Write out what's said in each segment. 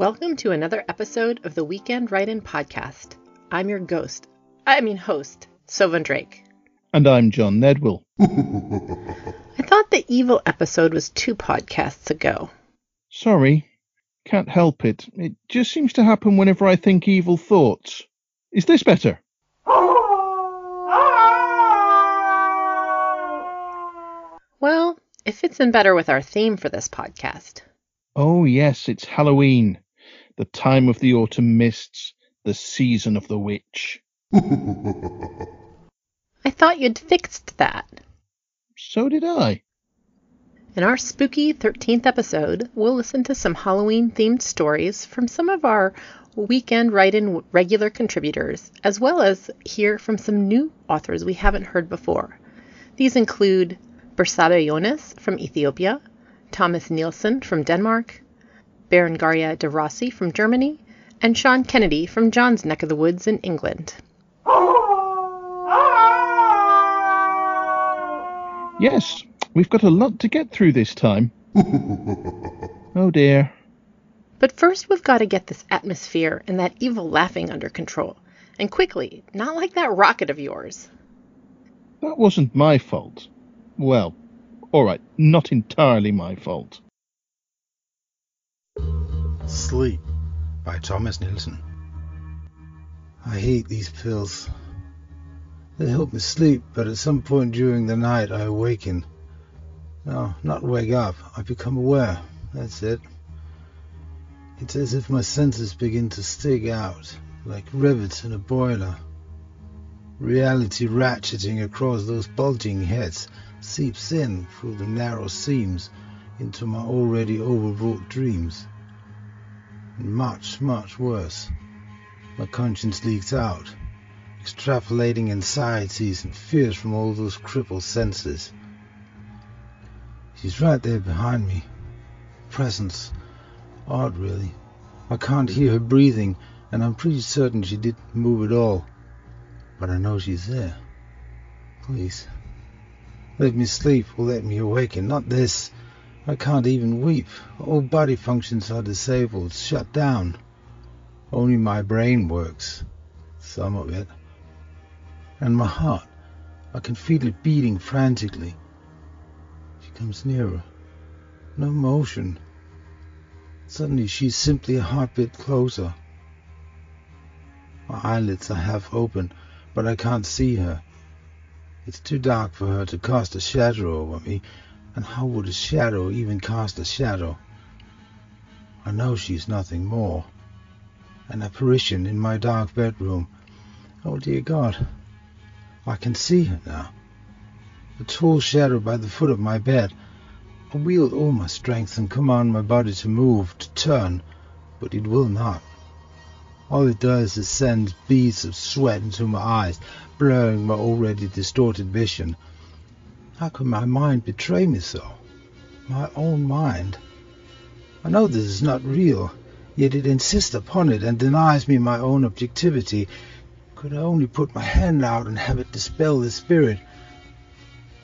Welcome to another episode of the Weekend Write-In podcast. I'm your host, Sylvan Drake. And I'm John Nedwell. I thought the evil episode was 2 podcasts ago. Sorry, can't help it. It just seems to happen whenever I think evil thoughts. Is this better? Well, it fits in better with our theme for this podcast. Oh yes, it's Halloween, the time of the autumn mists, the season of the witch. I thought you'd fixed that. So did I. In our spooky 13th episode, we'll listen to some Halloween-themed stories from some of our Weekend Write-In regular contributors, as well as hear from some new authors we haven't heard before. These include Bersabe Yonas from Ethiopia, Thomas Nielsen from Denmark, Berengaria de Rossi from Germany, and Sean Kennedy from John's neck of the woods in England. Yes, we've got a lot to get through this time. Oh dear. But first we've got to get this atmosphere and that evil laughing under control. And quickly, not like that rocket of yours. That wasn't my fault. Well, all right, not entirely my fault. Sleep by Thomas Nielsen. I hate these pills. They help me sleep, but at some point during the night I awaken. No, not wake up. I become aware. That's it. It's as if my senses begin to stick out, like rivets in a boiler. Reality ratcheting across those bulging heads seeps in through the narrow seams into my already overwrought dreams. And much, much worse, my conscience leaks out, extrapolating anxieties and fears from all those crippled senses. She's right there behind me. Presence. Odd, really. I can't hear her breathing, and I'm pretty certain she didn't move at all. But I know she's there. Please. Let me sleep or let me awaken. Not this. I can't even weep. All body functions are disabled, shut down. Only my brain works. Some of it. And my heart. I can feel it beating frantically. She comes nearer. No motion. Suddenly she's simply a heartbeat closer. My eyelids are half open, but I can't see her. It's too dark for her to cast a shadow over me, and how would a shadow even cast a shadow? I know she's nothing more. An apparition in my dark bedroom. Oh dear God, I can see her now. A tall shadow by the foot of my bed. I wield all my strength and command my body to move, to turn, but it will not. All it does is send beads of sweat into my eyes, blurring my already distorted vision. How could my mind betray me so? My own mind. I know this is not real, yet it insists upon it and denies me my own objectivity. Could I only put my hand out and have it dispel the spirit?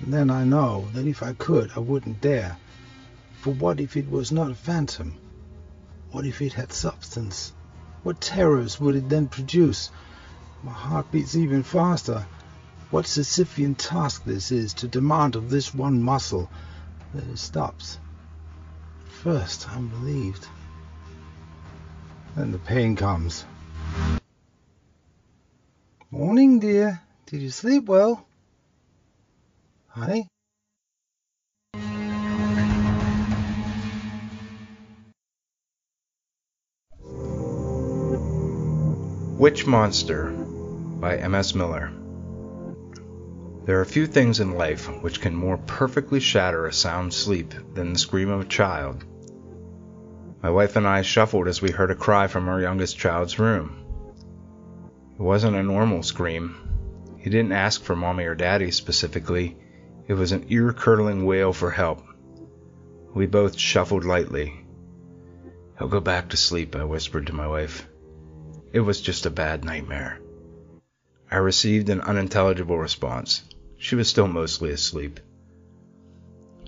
And then I know that if I could, I wouldn't dare. For what if it was not a phantom? What if it had substance? What terrors would it then produce? My heart beats even faster. What Sisyphean task this is to demand of this one muscle. Then it stops. At first, I'm relieved. Then the pain comes. Morning, dear. Did you sleep well? Honey? Witch Monster by M.S. Miller. There are few things in life which can more perfectly shatter a sound sleep than the scream of a child. My wife and I shuffled as we heard a cry from our youngest child's room. It wasn't a normal scream. He didn't ask for mommy or daddy specifically. It was an ear-curdling wail for help. We both shuffled lightly. "He'll go back to sleep," I whispered to my wife. It was just a bad nightmare. I received an unintelligible response. She was still mostly asleep.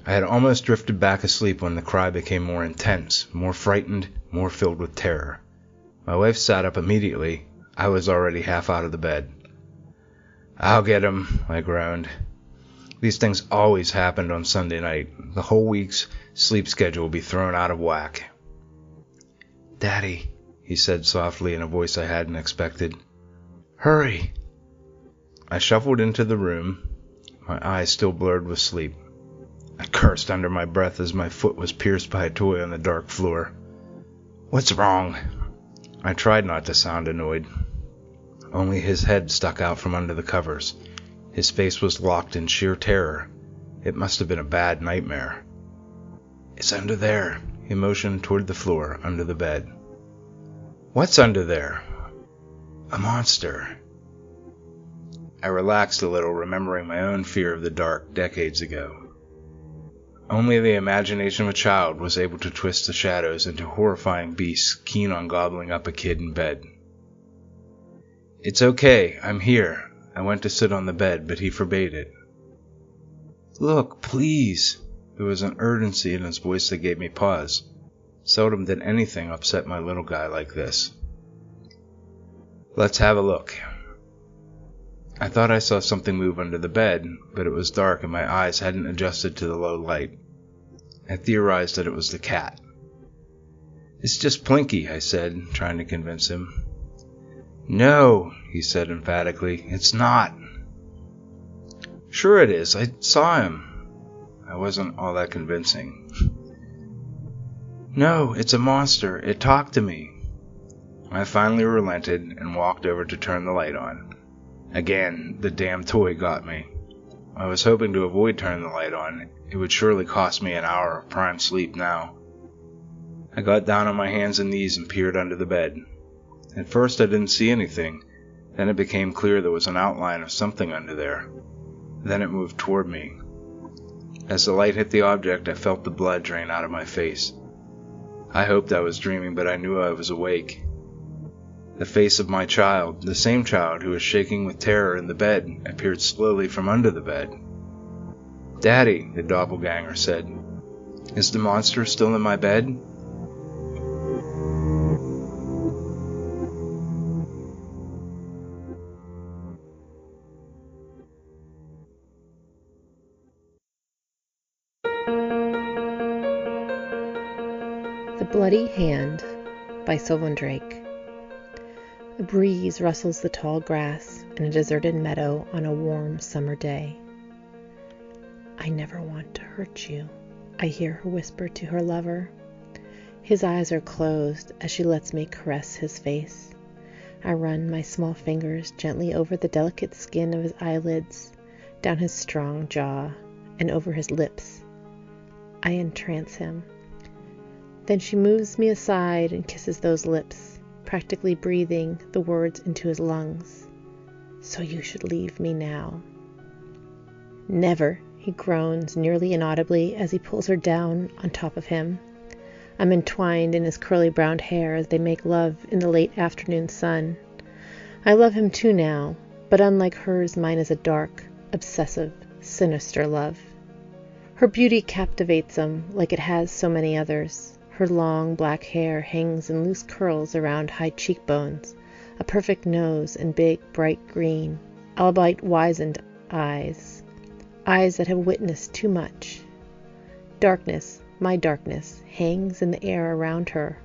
I had almost drifted back asleep when the cry became more intense, more frightened, more filled with terror. My wife sat up immediately. I was already half out of the bed. "I'll get him," I groaned. These things always happened on Sunday night. The whole week's sleep schedule would be thrown out of whack. "Daddy," he said softly in a voice I hadn't expected. "Hurry!" I shuffled into the room, my eyes still blurred with sleep. I cursed under my breath as my foot was pierced by a toy on the dark floor. "What's wrong?" I tried not to sound annoyed. Only his head stuck out from under the covers. His face was locked in sheer terror. It must have been a bad nightmare. "It's under there." He motioned toward the floor, under the bed. "What's under there?" "A monster." I relaxed a little, remembering my own fear of the dark decades ago. Only the imagination of a child was able to twist the shadows into horrifying beasts keen on gobbling up a kid in bed. "It's okay, I'm here." I went to sit on the bed, but he forbade it. "Look, please." There was an urgency in his voice that gave me pause. Seldom did anything upset my little guy like this. "Let's have a look." I thought I saw something move under the bed, but it was dark and my eyes hadn't adjusted to the low light. I theorized that it was the cat. "It's just Plinky," I said, trying to convince him. "No," he said emphatically, "it's not." "Sure it is. I saw him." I wasn't all that convincing. "No, it's a monster. It talked to me." I finally relented and walked over to turn the light on. Again, the damn toy got me. I was hoping to avoid turning the light on. It would surely cost me an hour of prime sleep now. I got down on my hands and knees and peered under the bed. At first I didn't see anything. Then it became clear there was an outline of something under there. Then it moved toward me. As the light hit the object, I felt the blood drain out of my face. I hoped I was dreaming, but I knew I was awake. The face of my child, the same child who was shaking with terror in the bed, appeared slowly from under the bed. "Daddy," the doppelganger said, "is the monster still in my bed?" The Bloody Hand by Sylvan Drake. A breeze rustles the tall grass in a deserted meadow on a warm summer day. "I never want to hurt you," I hear her whisper to her lover. His eyes are closed as she lets me caress his face. I run my small fingers gently over the delicate skin of his eyelids, down his strong jaw, and over his lips. I entrance him. Then she moves me aside and kisses those lips, practically breathing the words into his lungs. "So you should leave me now." "Never," he groans nearly inaudibly as he pulls her down on top of him. I'm entwined in his curly brown hair as they make love in the late afternoon sun. I love him too now, but unlike hers, mine is a dark, obsessive, sinister love. Her beauty captivates him like it has so many others. Her long black hair hangs in loose curls around high cheekbones, a perfect nose and big, bright green, albeit wizened eyes, eyes that have witnessed too much. Darkness, my darkness, hangs in the air around her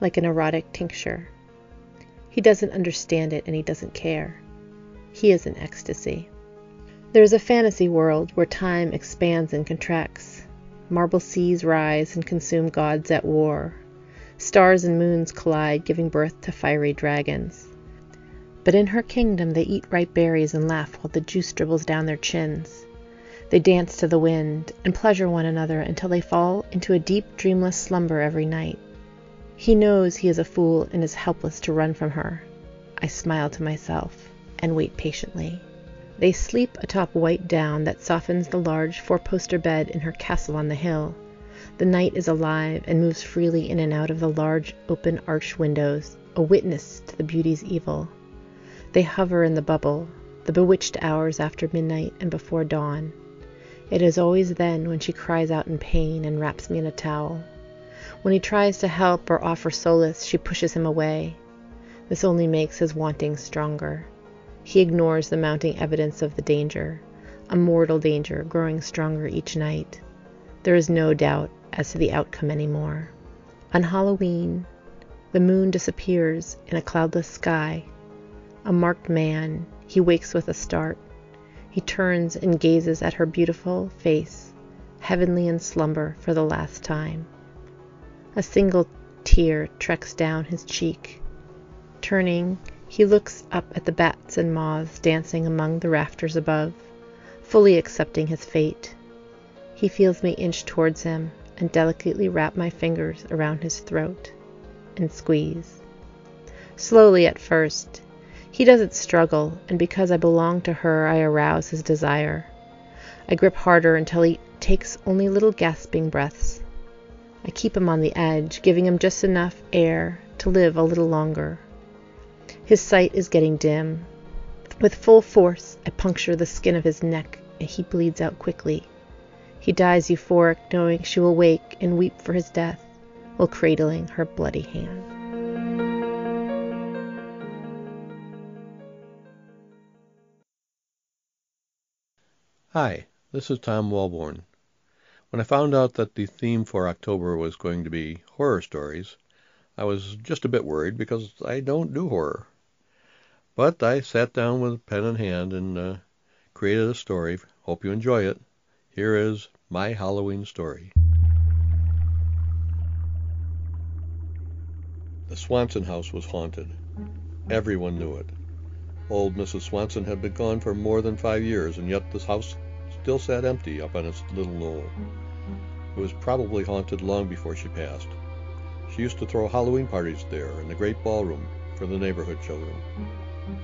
like an erotic tincture. He doesn't understand it and he doesn't care. He is in ecstasy. There is a fantasy world where time expands and contracts. Marble seas rise and consume gods at war. Stars and moons collide, giving birth to fiery dragons. But in her kingdom they eat ripe berries and laugh while the juice dribbles down their chins. They dance to the wind and pleasure one another until they fall into a deep, dreamless slumber every night. He knows he is a fool and is helpless to run from her. I smile to myself and wait patiently. They sleep atop white down that softens the large four-poster bed in her castle on the hill. The night is alive and moves freely in and out of the large open arched windows, a witness to the beauty's evil. They hover in the bubble, the bewitched hours after midnight and before dawn. It is always then when she cries out in pain and wraps me in a towel. When he tries to help or offer solace, she pushes him away. This only makes his wanting stronger. He ignores the mounting evidence of the danger, a mortal danger growing stronger each night. There is no doubt as to the outcome anymore. On Halloween, the moon disappears in a cloudless sky. A marked man, he wakes with a start. He turns and gazes at her beautiful face, heavenly in slumber for the last time. A single tear treks down his cheek. Turning, he looks up at the bats and moths dancing among the rafters above, fully accepting his fate. He feels me inch towards him and delicately wrap my fingers around his throat and squeeze. Slowly at first. He doesn't struggle, and because I belong to her, I arouse his desire. I grip harder until he takes only little gasping breaths. I keep him on the edge, giving him just enough air to live a little longer. His sight is getting dim. With full force, I puncture the skin of his neck, and he bleeds out quickly. He dies euphoric, knowing she will wake and weep for his death, while cradling her bloody hand. Hi, this is Tom Walborn. When I found out that the theme for October was going to be horror stories, I was just a bit worried because I don't do horror. But I sat down with pen in hand and created a story. Hope you enjoy it. Here is my Halloween story. The Swanson house was haunted. Everyone knew it. Old Mrs. Swanson had been gone for more than 5 years, and yet this house still sat empty up on its little knoll. It was probably haunted long before she passed. She used to throw Halloween parties there in the great ballroom for the neighborhood children.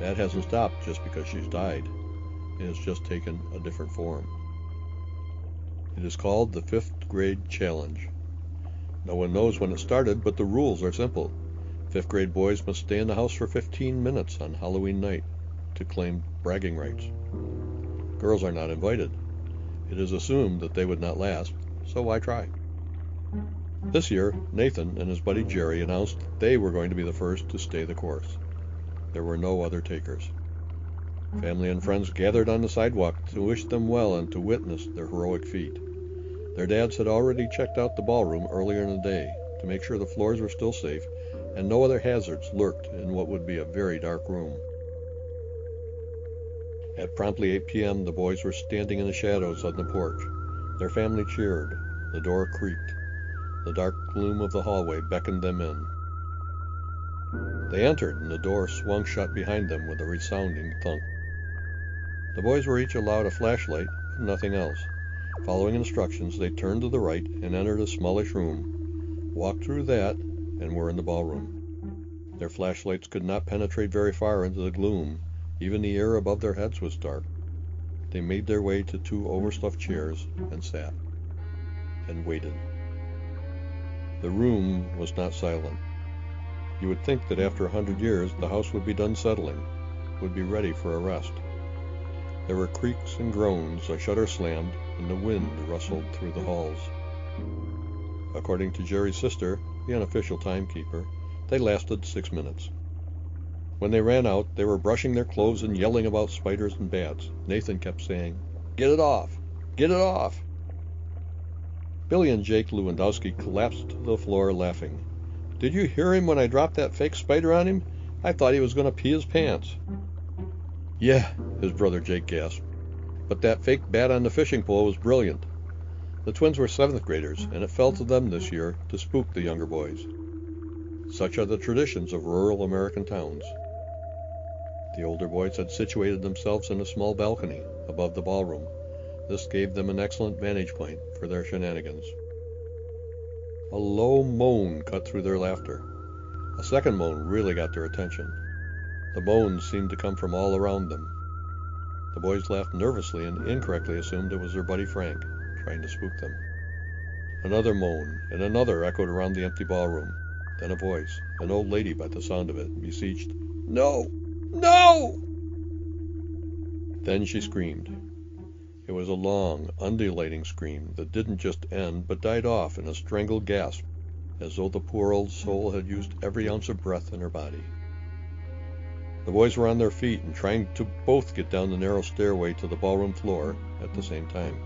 That hasn't stopped just because she's died. It has just taken a different form. It is called the Fifth Grade Challenge. No one knows when it started, but the rules are simple. Fifth grade boys must stay in the house for 15 minutes on Halloween night to claim bragging rights. Girls are not invited. It is assumed that they would not last, so why try? This year, Nathan and his buddy Jerry announced that they were going to be the first to stay the course. There were no other takers. Family and friends gathered on the sidewalk to wish them well and to witness their heroic feat. Their dads had already checked out the ballroom earlier in the day to make sure the floors were still safe and no other hazards lurked in what would be a very dark room. At promptly 8 p.m., the boys were standing in the shadows on the porch. Their family cheered. The door creaked. The dark gloom of the hallway beckoned them in. They entered, and the door swung shut behind them with a resounding thunk. The boys were each allowed a flashlight, but nothing else. Following instructions, they turned to the right and entered a smallish room, walked through that, and were in the ballroom. Their flashlights could not penetrate very far into the gloom. Even the air above their heads was dark. They made their way to two overstuffed chairs and sat and waited. The room was not silent. You would think that after 100 years, the house would be done settling, would be ready for a rest. There were creaks and groans, a shutter slammed, and the wind rustled through the halls. According to Jerry's sister, the unofficial timekeeper, they lasted 6 minutes. When they ran out, they were brushing their clothes and yelling about spiders and bats. Nathan kept saying, "Get it off! Get it off!" Billy and Jake Lewandowski collapsed to the floor laughing. "Did you hear him when I dropped that fake spider on him? I thought he was going to pee his pants." "Yeah," his brother Jake gasped, "but that fake bat on the fishing pole was brilliant." The twins were 7th graders, and it fell to them this year to spook the younger boys. Such are the traditions of rural American towns. The older boys had situated themselves in a small balcony above the ballroom. This gave them an excellent vantage point for their shenanigans. A low moan cut through their laughter. A second moan really got their attention. The moans seemed to come from all around them. The boys laughed nervously and incorrectly assumed it was their buddy Frank, trying to spook them. Another moan and another echoed around the empty ballroom. Then a voice, an old lady by the sound of it, beseeched, "No! No!" Then she screamed. It was a long, undulating scream that didn't just end but died off in a strangled gasp, as though the poor old soul had used every ounce of breath in her body. The boys were on their feet and trying to both get down the narrow stairway to the ballroom floor at the same time.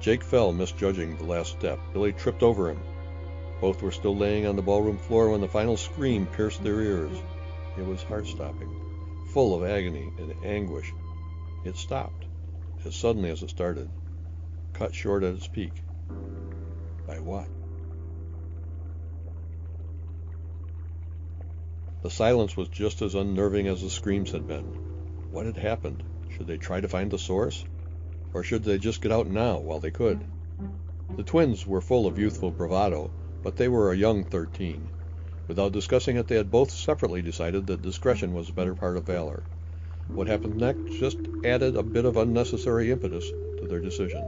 Jake fell, misjudging the last step. Billy tripped over him. Both were still laying on the ballroom floor when the final scream pierced their ears. It was heart-stopping, full of agony and anguish. It stopped, as suddenly as it started, cut short at its peak. By what? The silence was just as unnerving as the screams had been. What had happened? Should they try to find the source? Or should they just get out now while they could? The twins were full of youthful bravado, but they were a young 13. Without discussing it, they had both separately decided that discretion was the better part of valor. What happened next just added a bit of unnecessary impetus to their decision.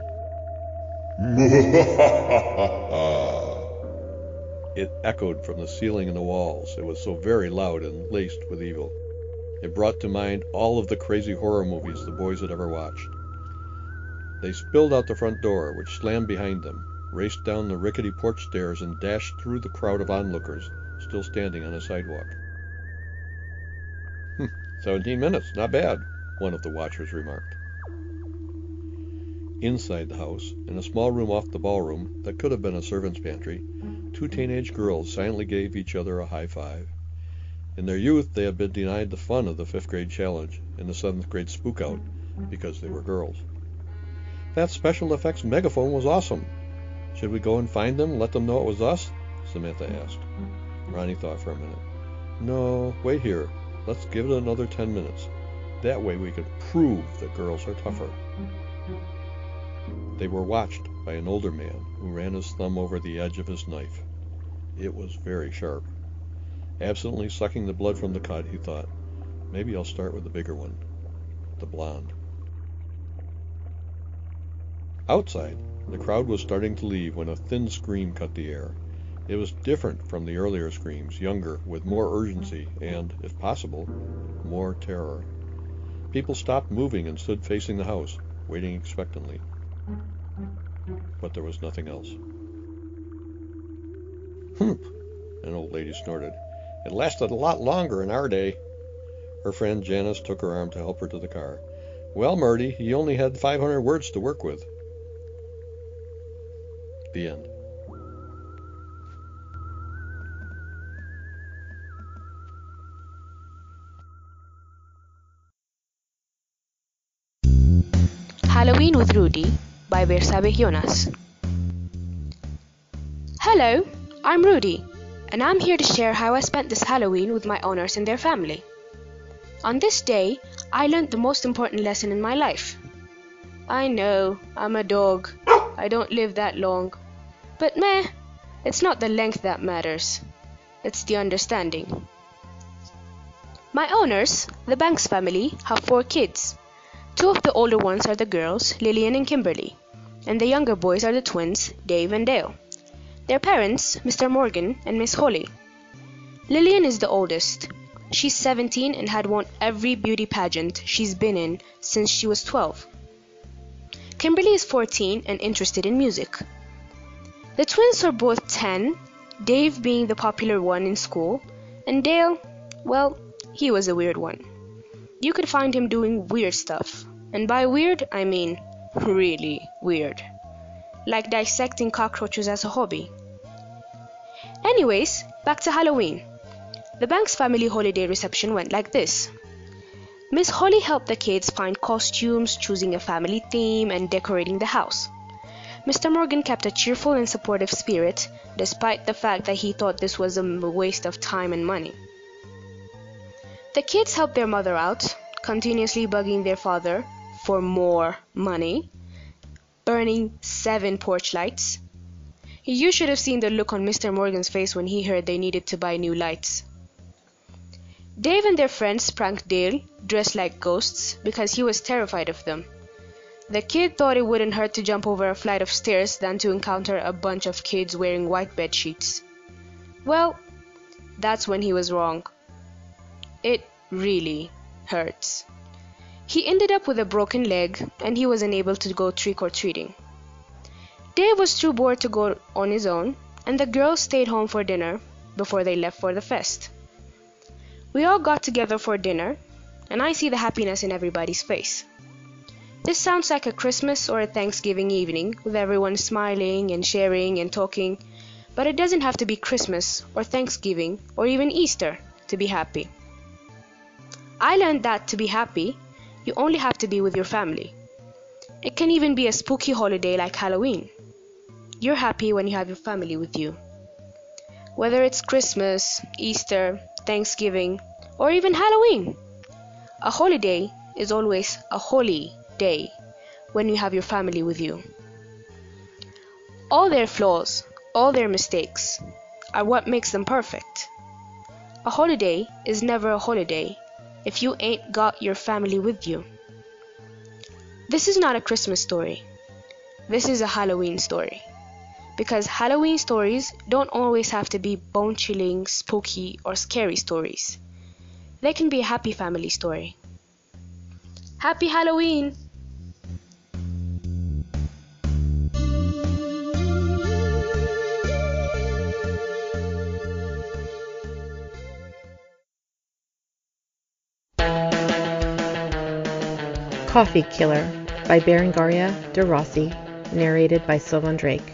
It echoed from the ceiling and the walls. It was so very loud and laced with evil. It brought to mind all of the crazy horror movies the boys had ever watched. They spilled out the front door, which slammed behind them, raced down the rickety porch stairs, and dashed through the crowd of onlookers still standing on the sidewalk. 17 minutes, not bad, one of the watchers remarked. Inside the house, in a small room off the ballroom that could have been a servant's pantry, two teenage girls silently gave each other a high five. In their youth, they had been denied the fun of the 5th grade challenge and the 7th grade spook out because they were girls. That special effects megaphone was awesome. Should we go and find them, let them know it was us? Samantha asked. Ronnie thought for a minute. No, wait here. Let's give it another 10 minutes. That way we can prove that girls are tougher. They were watched by an older man who ran his thumb over the edge of his knife. It was very sharp. Absently sucking the blood from the cut, he thought, maybe I'll start with the bigger one, the blonde. Outside, the crowd was starting to leave when a thin scream cut the air. It was different from the earlier screams, younger, with more urgency and, if possible, more terror. People stopped moving and stood facing the house, waiting expectantly. But there was nothing else. Humph! An old lady snorted. It lasted a lot longer in our day. Her friend Janice took her arm to help her to the car. Well, Murdy, he only had 500 words to work with. The end. Halloween with Rudy by Bersabe Yonas. Hello, I'm Rudy, and I'm here to share how I spent this Halloween with my owners and their family. On this day, I learned the most important lesson in my life. I know, I'm a dog. I don't live that long. But meh, it's not the length that matters. It's the understanding. My owners, the Banks family, have 4 kids. 2 of the older ones are the girls, Lillian and Kimberly, and the younger boys are the twins, Dave and Dale. Their parents, Mr. Morgan and Miss Holly. Lillian is the oldest. She's 17 and had won every beauty pageant she's been in since she was 12. Kimberly is 14 and interested in music. The twins are both 10, Dave being the popular one in school, and Dale, well, he was a weird one. You could find him doing weird stuff, and by weird, I mean really weird. Like dissecting cockroaches as a hobby. Anyways, back to Halloween. The Banks family holiday reception went like this. Miss Holly helped the kids find costumes, choosing a family theme, and decorating the house. Mr. Morgan kept a cheerful and supportive spirit, despite the fact that he thought this was a waste of time and money. The kids helped their mother out, continuously bugging their father for more money, burning 7 porch lights. You should have seen the look on Mr. Morgan's face when he heard they needed to buy new lights. Dave and their friends pranked Dale, dressed like ghosts, because he was terrified of them. The kid thought it wouldn't hurt to jump over a flight of stairs than to encounter a bunch of kids wearing white bed sheets. Well, that's when he was wrong. It really hurts. He ended up with a broken leg, and he was unable to go trick-or-treating. Dave was too bored to go on his own, and the girls stayed home for dinner before they left for the fest. We all got together for dinner, and I see the happiness in everybody's face. This sounds like a Christmas or a Thanksgiving evening, with everyone smiling and sharing and talking, but it doesn't have to be Christmas or Thanksgiving or even Easter to be happy. I learned that to be happy, you only have to be with your family. It can even be a spooky holiday like Halloween. You're happy when you have your family with you. Whether it's Christmas, Easter, Thanksgiving, or even Halloween. A holiday is always a holy day when you have your family with you. All their flaws, all their mistakes are what makes them perfect. A holiday is never a holiday if you ain't got your family with you. This is not a Christmas story. This is a Halloween story. Because Halloween stories don't always have to be bone-chilling, spooky, or scary stories. They can be a happy family story. Happy Halloween! Coffee Killer by Berengaria de Rossi, narrated by Sylvan Drake.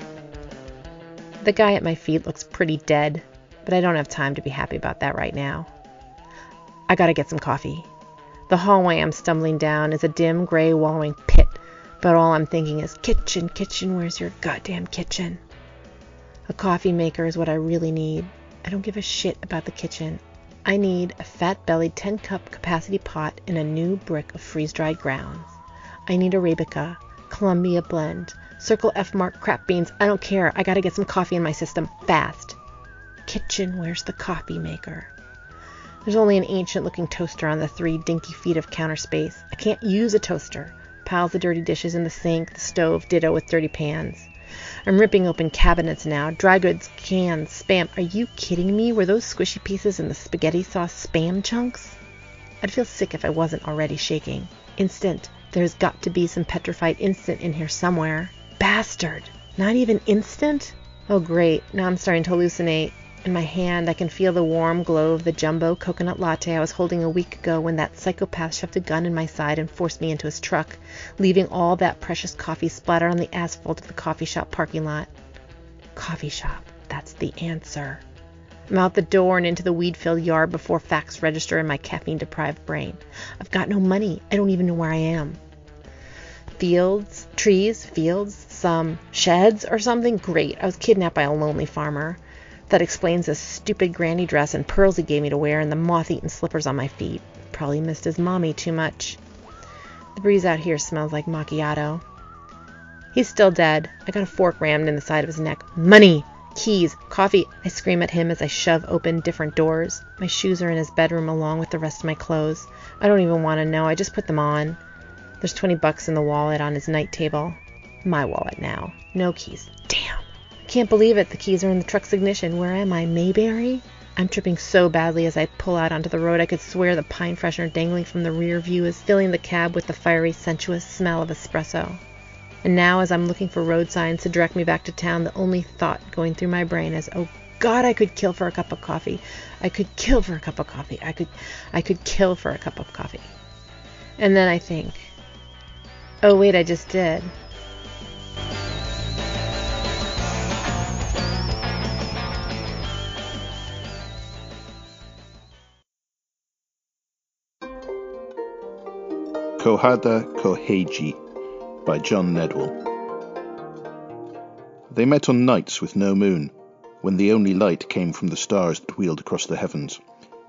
The guy at my feet looks pretty dead, but I don't have time to be happy about that right now. I gotta get some coffee. The hallway I'm stumbling down is a dim, gray, wallowing pit, but all I'm thinking is, kitchen, kitchen, where's your goddamn kitchen? A coffee maker is what I really need. I don't give a shit about the kitchen. I need a fat-bellied 10-cup capacity pot and a new brick of freeze-dried grounds. I need Arabica, Colombia blend, Circle F Mark crap beans. I don't care. I gotta get some coffee in my system fast. Kitchen, where's the coffee maker? There's only an ancient-looking toaster on the 3 dinky feet of counter space. I can't use a toaster. Piles of dirty dishes in the sink, the stove, ditto with dirty pans. I'm ripping open cabinets now. Dry goods, cans, Spam. Are you kidding me? Were those squishy pieces in the spaghetti sauce Spam chunks? I'd feel sick if I wasn't already shaking. Instant. There's got to be some petrified instant in here somewhere. Bastard. Not even instant? Oh, great. Now I'm starting to hallucinate. In my hand, I can feel the warm glow of the jumbo coconut latte I was holding a week ago when that psychopath shoved a gun in my side and forced me into his truck, leaving all that precious coffee splattered on the asphalt of the coffee shop parking lot. Coffee shop, that's the answer. I'm out the door and into the weed-filled yard before facts register in my caffeine-deprived brain. I've got no money. I don't even know where I am. Fields, trees, fields, some sheds or something? Great, I was kidnapped by a lonely farmer. That explains the stupid granny dress and pearls he gave me to wear and the moth-eaten slippers on my feet. Probably missed his mommy too much. The breeze out here smells like macchiato. He's still dead. I got a fork rammed in the side of his neck. Money! Keys! Coffee! I scream at him as I shove open different doors. My shoes are in his bedroom along with the rest of my clothes. I don't even want to know. I just put them on. There's $20 in the wallet on his night table. My wallet now. No keys. Damn! Can't believe it. The keys are in the truck's ignition. Where am I? Mayberry? I'm tripping so badly as I pull out onto the road I could swear the pine freshener dangling from the rear view is filling the cab with the fiery, sensuous smell of espresso. And now as I'm looking for road signs to direct me back to town, the only thought going through my brain is, oh God, I could kill for a cup of coffee. I could kill for a cup of coffee. I could kill for a cup of coffee. And then I think, oh wait, I just did. Kohada Koheiji by John Nedwell. They met on nights with no moon, when the only light came from the stars that wheeled across the heavens.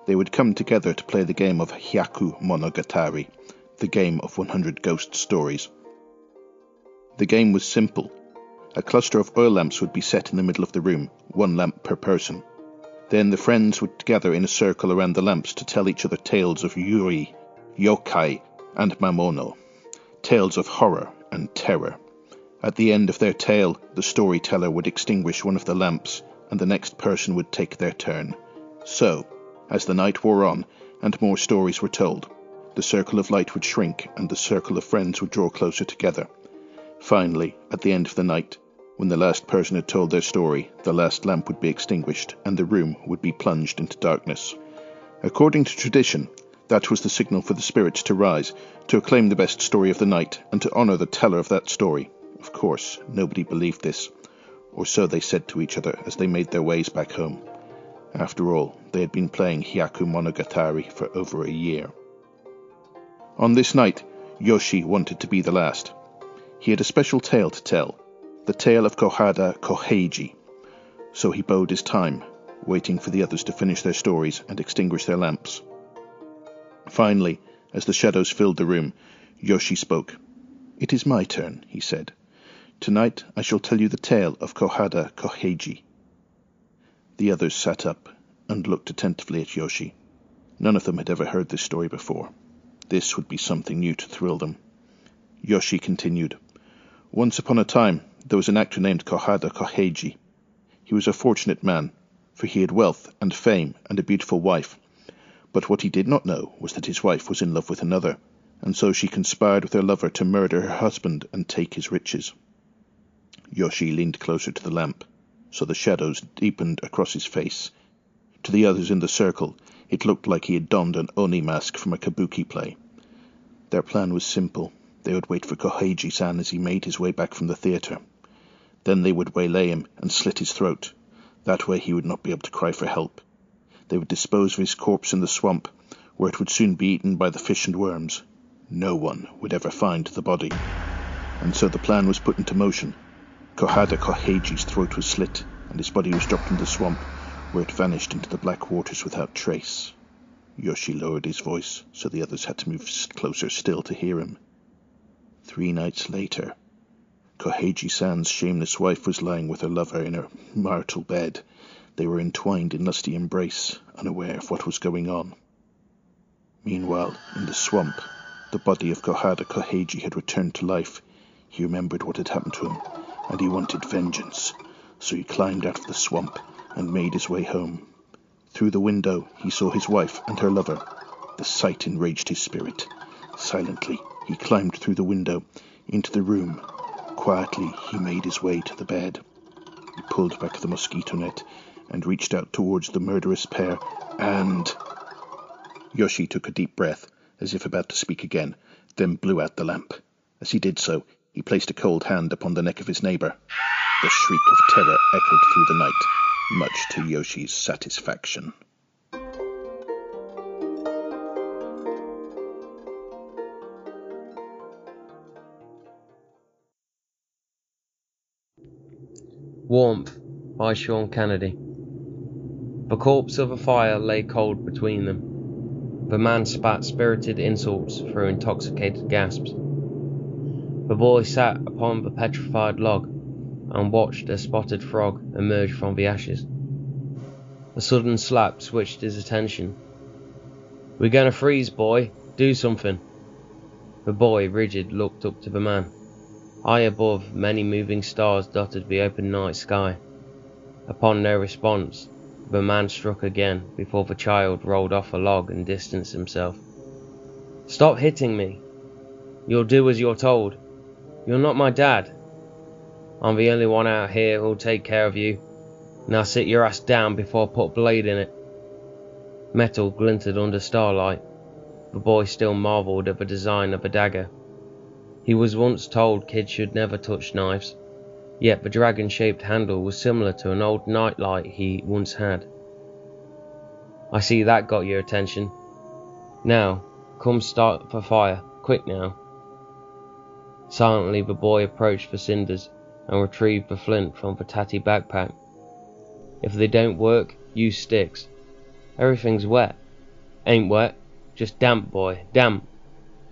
They would come together to play the game of Hyaku Monogatari, the game of 100 ghost stories. The game was simple. A cluster of oil lamps would be set in the middle of the room, 1 lamp per person. Then the friends would gather in a circle around the lamps to tell each other tales of yuri, yokai, and Mamono, tales of horror and terror. At the end of their tale, the storyteller would extinguish one of the lamps, and the next person would take their turn. So, as the night wore on, and more stories were told, The circle of light would shrink, and the circle of friends would draw closer together. Finally, at the end of the night, when the last person had told their story, the last lamp would be extinguished, and the room would be plunged into darkness. According to tradition, that was the signal for the spirits to rise, to acclaim the best story of the night, and to honour the teller of that story. Of course, nobody believed this, or so they said to each other as they made their ways back home. After all, they had been playing Hyaku Monogatari for over a year. On this night, Yoshi wanted to be the last. He had a special tale to tell, the tale of Kohada Koheiji. So he bowed his time, waiting for the others to finish their stories and extinguish their lamps. Finally, as the shadows filled the room, Yoshi spoke. "It is my turn," he said. "Tonight I shall tell you the tale of Kohada Koheiji." The others sat up and looked attentively at Yoshi. None of them had ever heard this story before. This would be something new to thrill them. Yoshi continued. "Once upon a time, there was an actor named Kohada Koheiji. He was a fortunate man, for he had wealth and fame and a beautiful wife. But what he did not know was that his wife was in love with another, and so she conspired with her lover to murder her husband and take his riches." Yoshi leaned closer to the lamp, so the shadows deepened across his face. To the others in the circle, it looked like he had donned an Oni mask from a kabuki play. Their plan was simple. They would wait for Koheiji-san as he made his way back from the theatre. Then they would waylay him and slit his throat. That way he would not be able to cry for help. They would dispose of his corpse in the swamp, where it would soon be eaten by the fish and worms. No one would ever find the body. And so the plan was put into motion. Kohada Koheiji's throat was slit, and his body was dropped in the swamp, where it vanished into the black waters without trace. Yoshi lowered his voice, so the others had to move closer still to hear him. 3 nights later, Koheiji-san's shameless wife was lying with her lover in her marital bed. They were entwined in lusty embrace, unaware of what was going on. Meanwhile, in the swamp, the body of Kohada Koheiji had returned to life. He remembered what had happened to him, and he wanted vengeance. So he climbed out of the swamp and made his way home. Through the window, he saw his wife and her lover. The sight enraged his spirit. Silently, he climbed through the window, into the room. Quietly, he made his way to the bed. He pulled back the mosquito net and reached out towards the murderous pair, and... Yoshi took a deep breath, as if about to speak again, then blew out the lamp. As he did so, he placed a cold hand upon the neck of his neighbour. The shriek of terror echoed through the night, much to Yoshi's satisfaction. Warmth by Sean Kennedy. The corpse of a fire lay cold between them. The man spat spirited insults through intoxicated gasps. The boy sat upon the petrified log and watched a spotted frog emerge from the ashes. A sudden slap switched his attention. "We're gonna freeze, boy. Do something." The boy, rigid, looked up to the man. High above, many moving stars dotted the open night sky. Upon no response, the man struck again before the child rolled off a log and distanced himself. "Stop hitting me. You'll do as you're told. You're not my dad. I'm the only one out here who'll take care of you. Now sit your ass down before I put a blade in it." Metal glinted under starlight. The boy still marvelled at the design of a dagger. He was once told kids should never touch knives, yet the dragon-shaped handle was similar to an old nightlight he once had. "I see that got your attention. Now, come start the fire, quick now." Silently the boy approached the cinders and retrieved the flint from the tatty backpack. "If they don't work, use sticks. Everything's wet." "Ain't wet, just damp, boy, damp.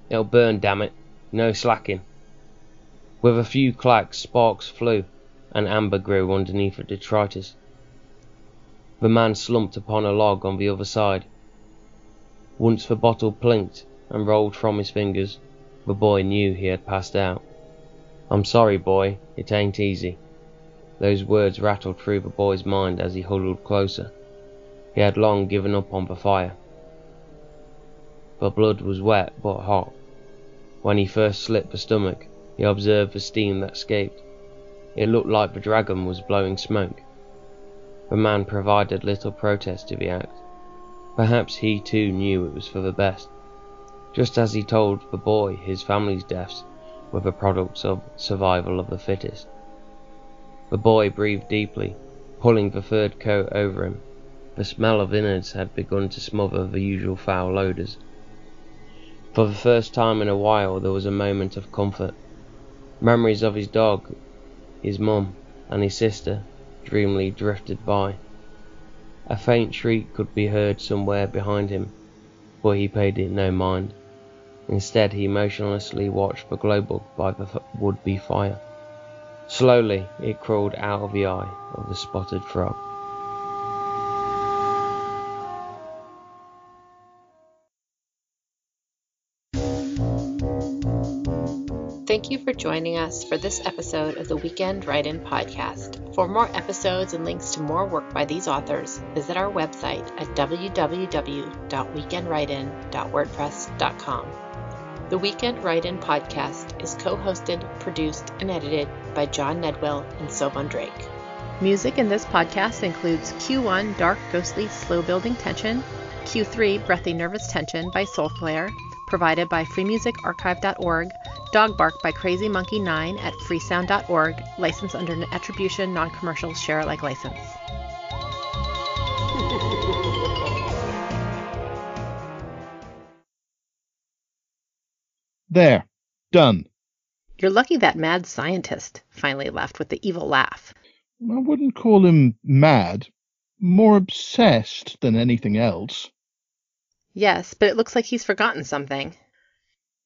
It'll burn, damn it. No slacking." With a few clacks, sparks flew, and amber grew underneath the detritus. The man slumped upon a log on the other side. Once the bottle plinked and rolled from his fingers, the boy knew he had passed out. "I'm sorry, boy, it ain't easy." Those words rattled through the boy's mind as he huddled closer. He had long given up on the fire. for blood was wet but hot. When he first slit the stomach, he observed the steam that escaped. It looked like the dragon was blowing smoke. The man provided little protest to the act. Perhaps he too knew it was for the best, just as he told the boy his family's deaths were the products of survival of the fittest. The boy breathed deeply, pulling the third coat over him. The smell of innards had begun to smother the usual foul odours. For the first time in a while there was a moment of comfort. Memories of his dog, his mum, and his sister dreamily drifted by. A faint shriek could be heard somewhere behind him, but he paid it no mind. Instead he motionlessly watched the glowbug by the would-be fire. Slowly it crawled out of the eye of the spotted frog. Thank you for joining us for this episode of the Weekend Write-In podcast. For more episodes and links to more work by these authors, visit our website at www.weekendwritein.wordpress.com. The Weekend Write-In podcast is co-hosted, produced, and edited by John Nedwell and Sylvan Drake. Music in this podcast includes Q1 Dark Ghostly Slow Building Tension, Q3 Breathy Nervous Tension by Soulflare, provided by freemusicarchive.org, Dog Bark by Crazy Monkey 9 at freesound.org, licensed under an attribution, non-commercial, share-alike license. There. Done. You're lucky that mad scientist finally left with the evil laugh. I wouldn't call him mad. More obsessed than anything else. Yes, but it looks like he's forgotten something.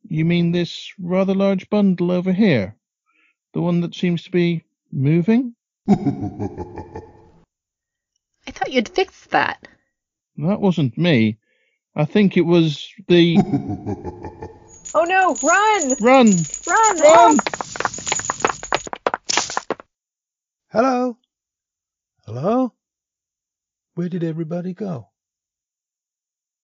You mean this rather large bundle over here? The one that seems to be moving? I thought you'd fixed that. That wasn't me. I think it was the... Oh no, run! Run! Run! Run! Hello? Hello? Where did everybody go?